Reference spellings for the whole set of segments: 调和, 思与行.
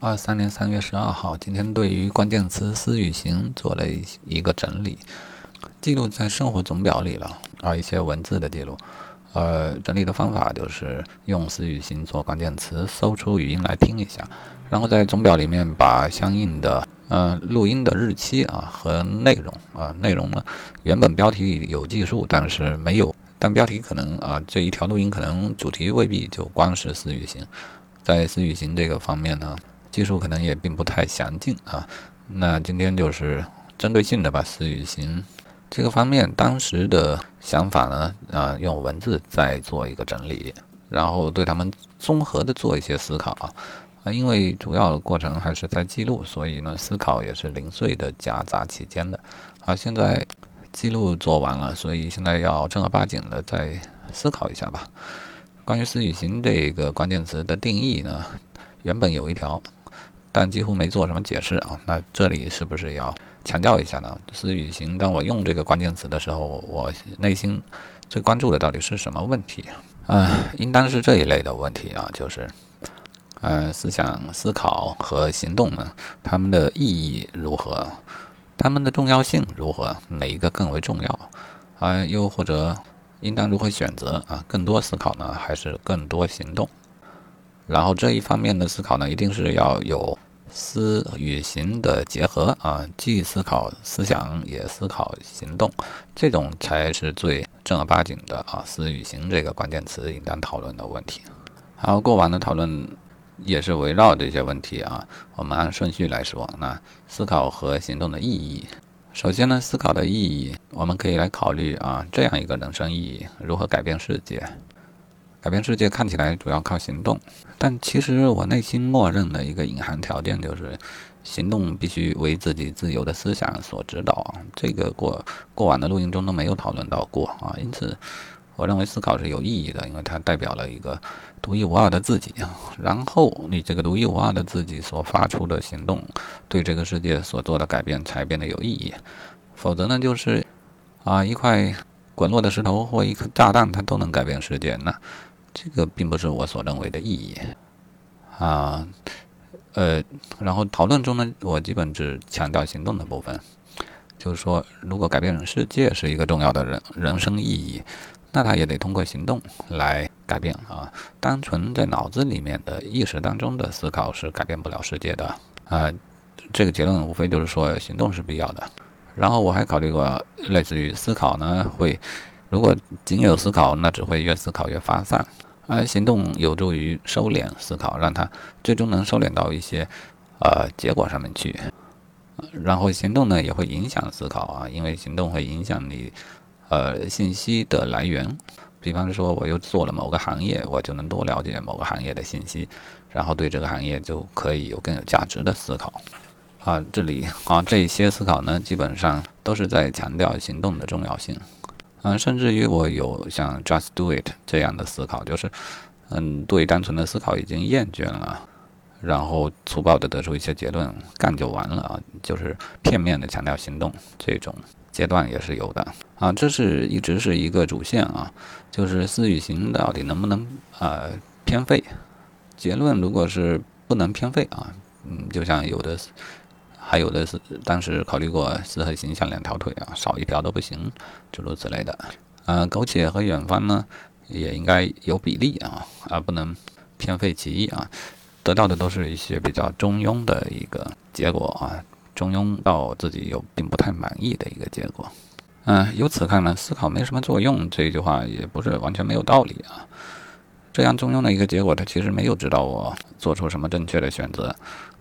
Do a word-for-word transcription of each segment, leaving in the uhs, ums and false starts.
二三年三月十二号，今天对于关键词私域型做了一个整理，记录在生活总表里了啊，一些文字的记录。呃，整理的方法就是用私域型做关键词，搜出语音来听一下，然后在总表里面把相应的呃录音的日期啊和内容啊、呃、内容呢，原本标题有记述，但是没有，但标题可能啊、呃、这一条录音可能主题未必就光是私域型。在私域型这个方面呢，技术可能也并不太详尽啊。那今天就是针对性的把私域型这个方面当时的想法呢，啊，用文字再做一个整理，然后对他们综合的做一些思考啊。啊，因为主要的过程还是在记录，所以呢，思考也是零碎的夹杂其间的。啊，现在记录做完了，所以现在要正儿八经的再思考一下吧。关于私域型这个关键词的定义呢，原本有一条，但几乎没做什么解释啊。那这里是不是要强调一下呢？私域型，当我用这个关键词的时候，我内心最关注的到底是什么问题啊？呃、应当是这一类的问题啊，就是呃，思想、思考和行动呢，它们的意义如何？它们的重要性如何？哪一个更为重要？啊、呃，又或者？应当如何选择啊？更多思考呢，还是更多行动？然后这一方面的思考呢，一定是要有思与行的结合啊，既思考思想，也思考行动，这种才是最正儿八经的啊。思与行这个关键词应当讨论的问题。然后过往的讨论也是围绕这些问题啊。我们按顺序来说，那思考和行动的意义。首先呢，思考的意义，我们可以来考虑啊，这样一个人生意义，如何改变世界？改变世界看起来主要靠行动，但其实我内心默认的一个隐含条件就是，行动必须为自己自由的思想所指导。这个过过往的录音中都没有讨论到过啊，因此我认为思考是有意义的，因为它代表了一个独一无二的自己。然后你这个独一无二的自己所发出的行动，对这个世界所做的改变才变得有意义。否则呢，就是啊，一块滚落的石头或一颗炸弹，它都能改变世界。那这个并不是我所认为的意义啊。呃，然后讨论中呢，我基本只强调行动的部分，就是说，如果改变世界是一个重要的人人生意义。那他也得通过行动来改变啊！单纯在脑子里面的意识当中的思考是改变不了世界的啊、呃。这个结论无非就是说行动是必要的。然后我还考虑过，类似于思考呢，会如果仅有思考，那只会越思考越发散，而行动有助于收敛思考，让它最终能收敛到一些呃结果上面去。然后行动呢也会影响思考啊，因为行动会影响你。呃，信息的来源，比方说，我又做了某个行业，我就能多了解某个行业的信息，然后对这个行业就可以有更有价值的思考。啊，这里啊，这些思考呢，基本上都是在强调行动的重要性。嗯、啊，甚至于我有像 "just do it" 这样的思考，就是，嗯，对单纯的思考已经厌倦了，然后粗暴地得出一些结论，干就完了啊，就是片面地强调行动这种。阶段也是有的啊，这是一直是一个主线啊，就是私域型到底能不能呃偏废？结论如果是不能偏废啊，嗯，就像有的还有的是当时考虑过私和行像两条腿啊，少一条都不行，诸如此类的。呃，苟且和远方呢也应该有比例啊，而不能偏废其一啊，得到的都是一些比较中庸的一个结果啊。中庸到自己又并不太满意的一个结果，嗯、呃，由此看呢，思考没什么作用这一句话也不是完全没有道理啊。这样中庸的一个结果，它其实没有指导我做出什么正确的选择。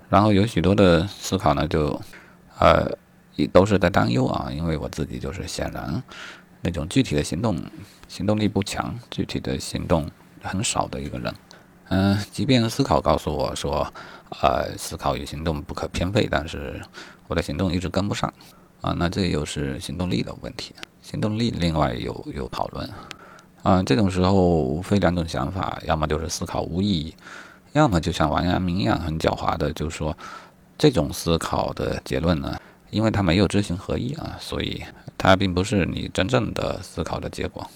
然后有许多的思考呢，就呃也都是在担忧啊，因为我自己就是显然那种具体的行动行动力不强，具体的行动很少的一个人。嗯、呃，即便思考告诉我说，呃，思考与行动不可偏废，但是我的行动一直跟不上啊，那这又是行动力的问题。行动力另外有有讨论啊，这种时候无非两种想法，要么就是思考无意义，要么就像王阳明一样很狡猾的，就说这种思考的结论呢，因为它没有知行合一啊，所以它并不是你真正的思考的结果。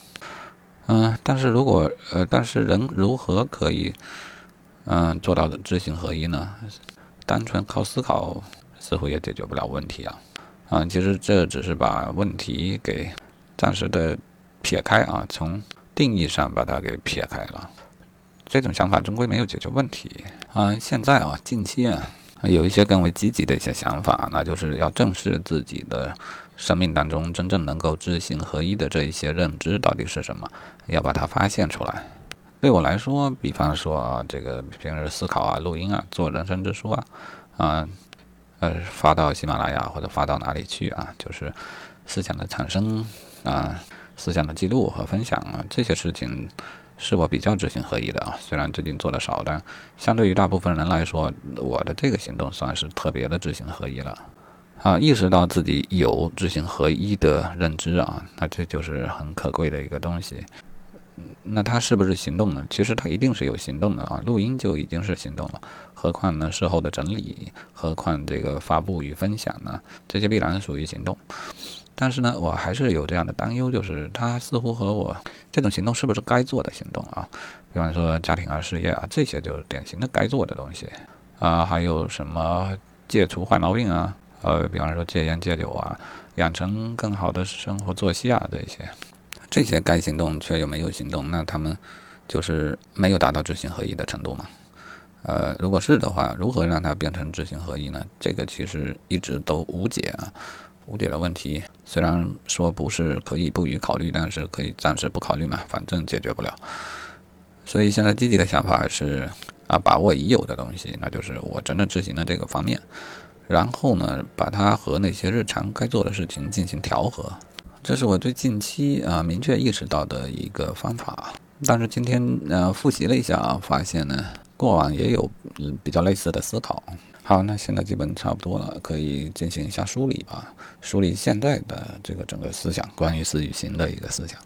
嗯、呃，但是如果呃，但是人如何可以，嗯、呃，做到知行合一呢？单纯靠思考似乎也解决不了问题啊。啊，其实这只是把问题给暂时的撇开啊，从定义上把它给撇开了。这种想法终归没有解决问题啊。现在啊，近期啊，有一些更为积极的一些想法，那就是要正视自己的生命当中真正能够知行合一的这一些认知到底是什么，要把它发现出来。对我来说，比方说啊，这个平时思考啊、录音啊、做人生之书啊，啊，呃，发到喜马拉雅或者发到哪里去啊，就是思想的产生啊、思想的记录和分享啊，这些事情是我比较知行合一的啊。虽然最近做的少，但相对于大部分人来说，我的这个行动算是特别的知行合一了啊。意识到自己有知行合一的认知啊，那这就是很可贵的一个东西。那它是不是行动呢？其实它一定是有行动的啊，录音就已经是行动了，何况呢事后的整理，何况这个发布与分享呢，这些必然属于行动。但是呢，我还是有这样的担忧，就是它似乎和我这种行动是不是该做的行动啊，比方说家庭啊、事业啊，这些就是典型的该做的东西啊、呃，还有什么戒除坏毛病啊，呃，比方说戒烟戒酒啊，养成更好的生活作息啊，这些。这些该行动却又没有行动，那他们就是没有达到知行合一的程度嘛？呃，如果是的话，如何让它变成知行合一呢？这个其实一直都无解啊，无解的问题。虽然说不是可以不予考虑，但是可以暂时不考虑嘛，反正解决不了。所以现在积极的想法是啊，把握已有的东西，那就是我真正执行的这个方面，然后呢，把它和那些日常该做的事情进行调和。这是我最近期啊明确意识到的一个方法，但是今天呃复习了一下啊，发现呢过往也有比较类似的思考。好，那现在基本差不多了，可以进行一下梳理吧，梳理现在的这个整个思想，关于思与行的一个思想。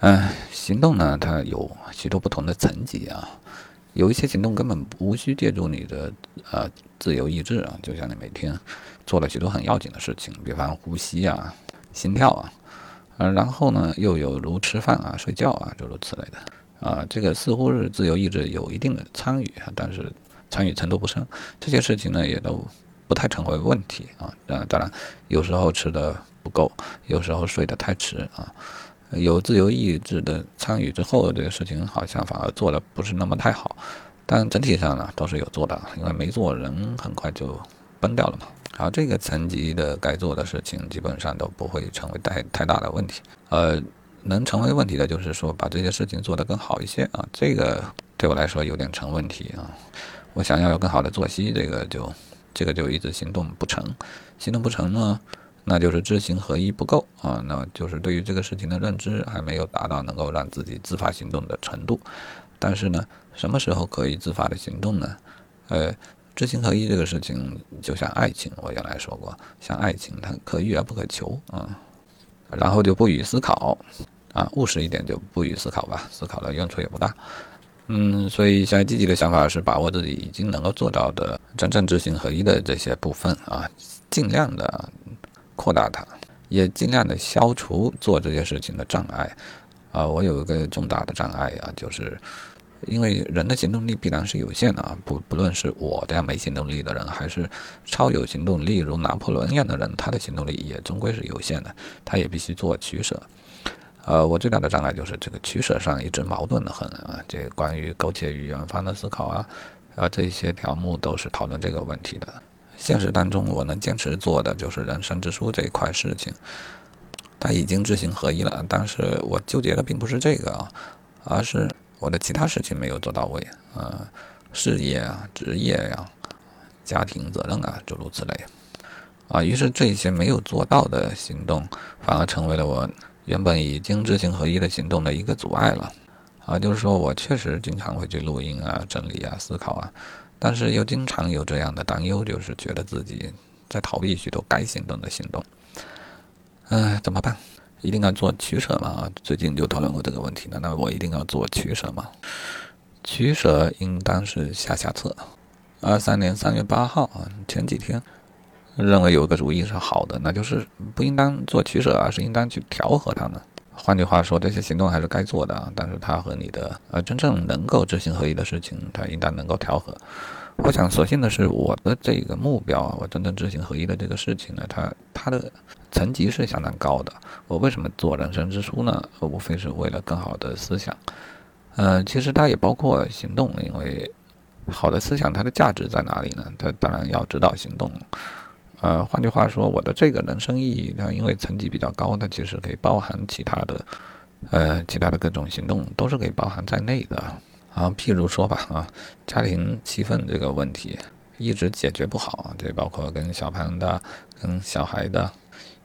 呃，行动呢，它有许多不同的层级啊，有一些行动根本无需借助你的呃自由意志啊，就像你每天做了许多很要紧的事情，比方呼吸啊。心跳啊，呃，然后呢，又有如吃饭啊、睡觉啊，诸如此类的，啊、呃，这个似乎是自由意志有一定的参与，但是参与程度不深，这些事情呢也都不太成为问题啊。当然，有时候吃的不够，有时候睡得太迟啊，有自由意志的参与之后，这个事情好像反而做的不是那么太好，但整体上呢都是有做的，因为没做人很快就崩掉了嘛。好，这个层级的该做的事情基本上都不会成为太太大的问题，呃，能成为问题的就是说把这些事情做得更好一些啊，这个对我来说有点成问题啊。我想要有更好的作息，这个就这个就一直行动不成，行动不成呢，那就是知行合一不够啊，那就是对于这个事情的认知还没有达到能够让自己自发行动的程度。但是呢，什么时候可以自发的行动呢？呃。知行合一这个事情就像爱情，我原来说过，像爱情它可遇而不可求啊、嗯，然后就不予思考啊，务实一点就不予思考吧，思考的用处也不大。嗯，所以现在积极的想法是把握自己已经能够做到的真正知行合一的这些部分啊，尽量的扩大它，也尽量的消除做这些事情的障碍啊。我有一个重大的障碍啊，就是因为人的行动力必然是有限的啊，不不论是我这样没行动力的人，还是超有行动力如拿破仑一样的人，他的行动力也终归是有限的，他也必须做取舍。呃，我最大的障碍就是这个取舍上一直矛盾的很啊，这关于苟且与远方的思考啊，啊这些条目都是讨论这个问题的。现实当中，我能坚持做的就是人生之书这一块事情，它已经知行合一了，但是我纠结的并不是这个啊，而是我的其他事情没有做到位啊、呃，事业啊、职业啊、家庭责任啊，诸如此类啊、呃。于是这些没有做到的行动，反而成为了我原本已经知行合一的行动的一个阻碍了啊、呃。就是说我确实经常会去录音啊、整理啊、思考啊，但是又经常有这样的担忧，就是觉得自己在逃避许多该行动的行动。嗯、呃，怎么办？一定要做取舍嘛？最近就讨论过这个问题呢。那我一定要做取舍嘛？取舍应当是下下策。二三年三月八号啊，前几天认为有个主意是好的，那就是不应当做取舍，而是应当去调和它们。换句话说，这些行动还是该做的，但是它和你的呃真正能够知行合一的事情，它应当能够调和。我想所幸的是我的这个目标啊，我真正执行合一的这个事情呢，它它的层级是相当高的。我为什么做人生之书呢？无非是为了更好的思想，呃其实它也包括行动，因为好的思想它的价值在哪里呢？它当然要指导行动。呃换句话说，我的这个人生意义它因为层级比较高，它其实可以包含其他的呃其他的各种行动都是可以包含在内的。啊，譬如说吧，啊，家庭气氛这个问题一直解决不好，这包括跟小朋友、跟小孩的，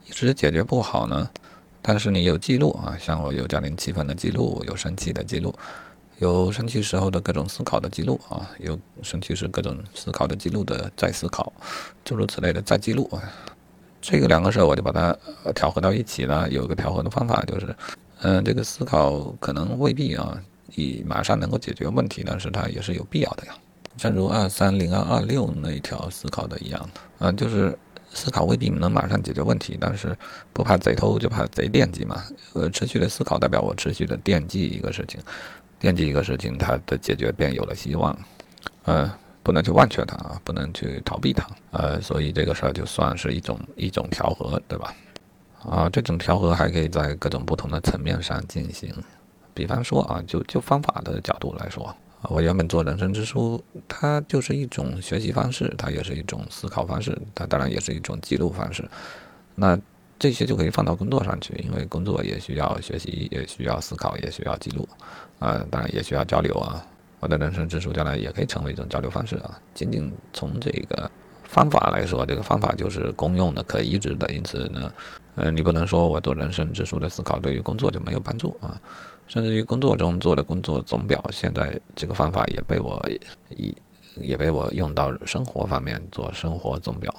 一直解决不好呢。但是你有记录啊，像我有家庭气氛的记录，有生气的记录，有生气时候的各种思考的记录啊，有生气时各种思考的记录的再思考，诸如此类的再记录。这个两个事我就把它调和到一起了。有个调和的方法就是，嗯、呃，这个思考可能未必啊。以马上能够解决问题，但是它也是有必要的呀。正如二三零二二六那一条思考的一样，嗯、呃，就是思考未必能马上解决问题，但是不怕贼偷就怕贼惦记嘛。呃，持续的思考代表我持续的惦记一个事情，惦记一个事情，它的解决便有了希望。呃，不能去忘却它啊，不能去逃避它。呃，所以这个事儿就算是一种一种调和，对吧？啊、呃，这种调和还可以在各种不同的层面上进行。比方说啊，就就方法的角度来说，我原本做人生之书，它就是一种学习方式，它也是一种思考方式，它当然也是一种记录方式。那这些就可以放到工作上去，因为工作也需要学习，也需要思考，也需要记录，啊、呃，当然也需要交流啊。我的人生之书将来也可以成为一种交流方式啊。仅仅从这个方法来说，这个方法就是公用的、可移植的，因此呢，呃，你不能说我做人生之书的思考对于工作就没有帮助啊。甚至于工作中做的工作总表，现在这个方法也被我也也被我用到生活方面做生活总表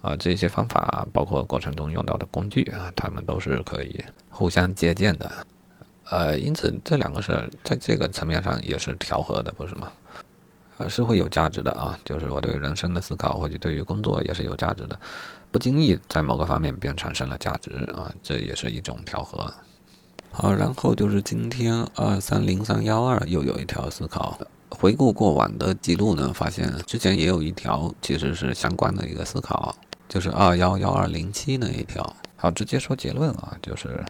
啊、呃，这些方法包括过程中用到的工具啊，它们都是可以互相借鉴的，呃，因此这两个是在这个层面上也是调和的，不是吗？呃，是会有价值的啊，就是我对人生的思考，或者对于工作也是有价值的，不经意在某个方面便产生了价值啊，这也是一种调和。好，然后就是今天二三零三一二又有一条思考。回顾过往的记录呢，发现之前也有一条其实是相关的一个思考，就是二一一二零七那一条。好，直接说结论啊，就是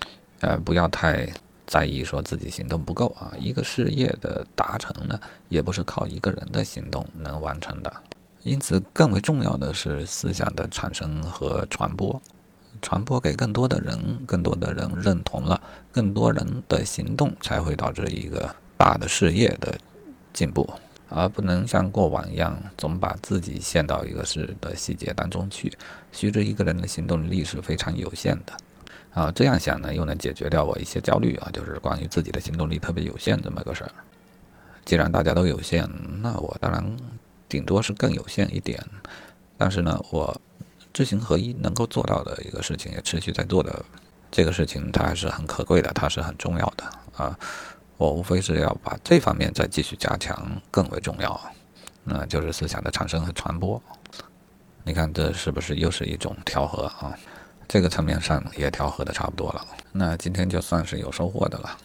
呃不要太在意说自己行动不够啊，一个事业的达成呢，也不是靠一个人的行动能完成的。因此更为重要的是思想的产生和传播。传播给更多的人，更多的人认同了，更多人的行动才会导致一个大的事业的进步，而不能像过往一样总把自己陷到一个事的细节当中去。须知一个人的行动力是非常有限的啊，这样想呢又能解决掉我一些焦虑啊，就是关于自己的行动力特别有限这么个事儿。既然大家都有限，那我当然顶多是更有限一点，但是呢我知行合一能够做到的一个事情，也持续在做的这个事情，它还是很可贵的，它是很重要的啊。我无非是要把这方面再继续加强，更为重要，那就是思想的产生和传播。你看这是不是又是一种调和啊？这个层面上也调和的差不多了，那今天就算是有收获的了。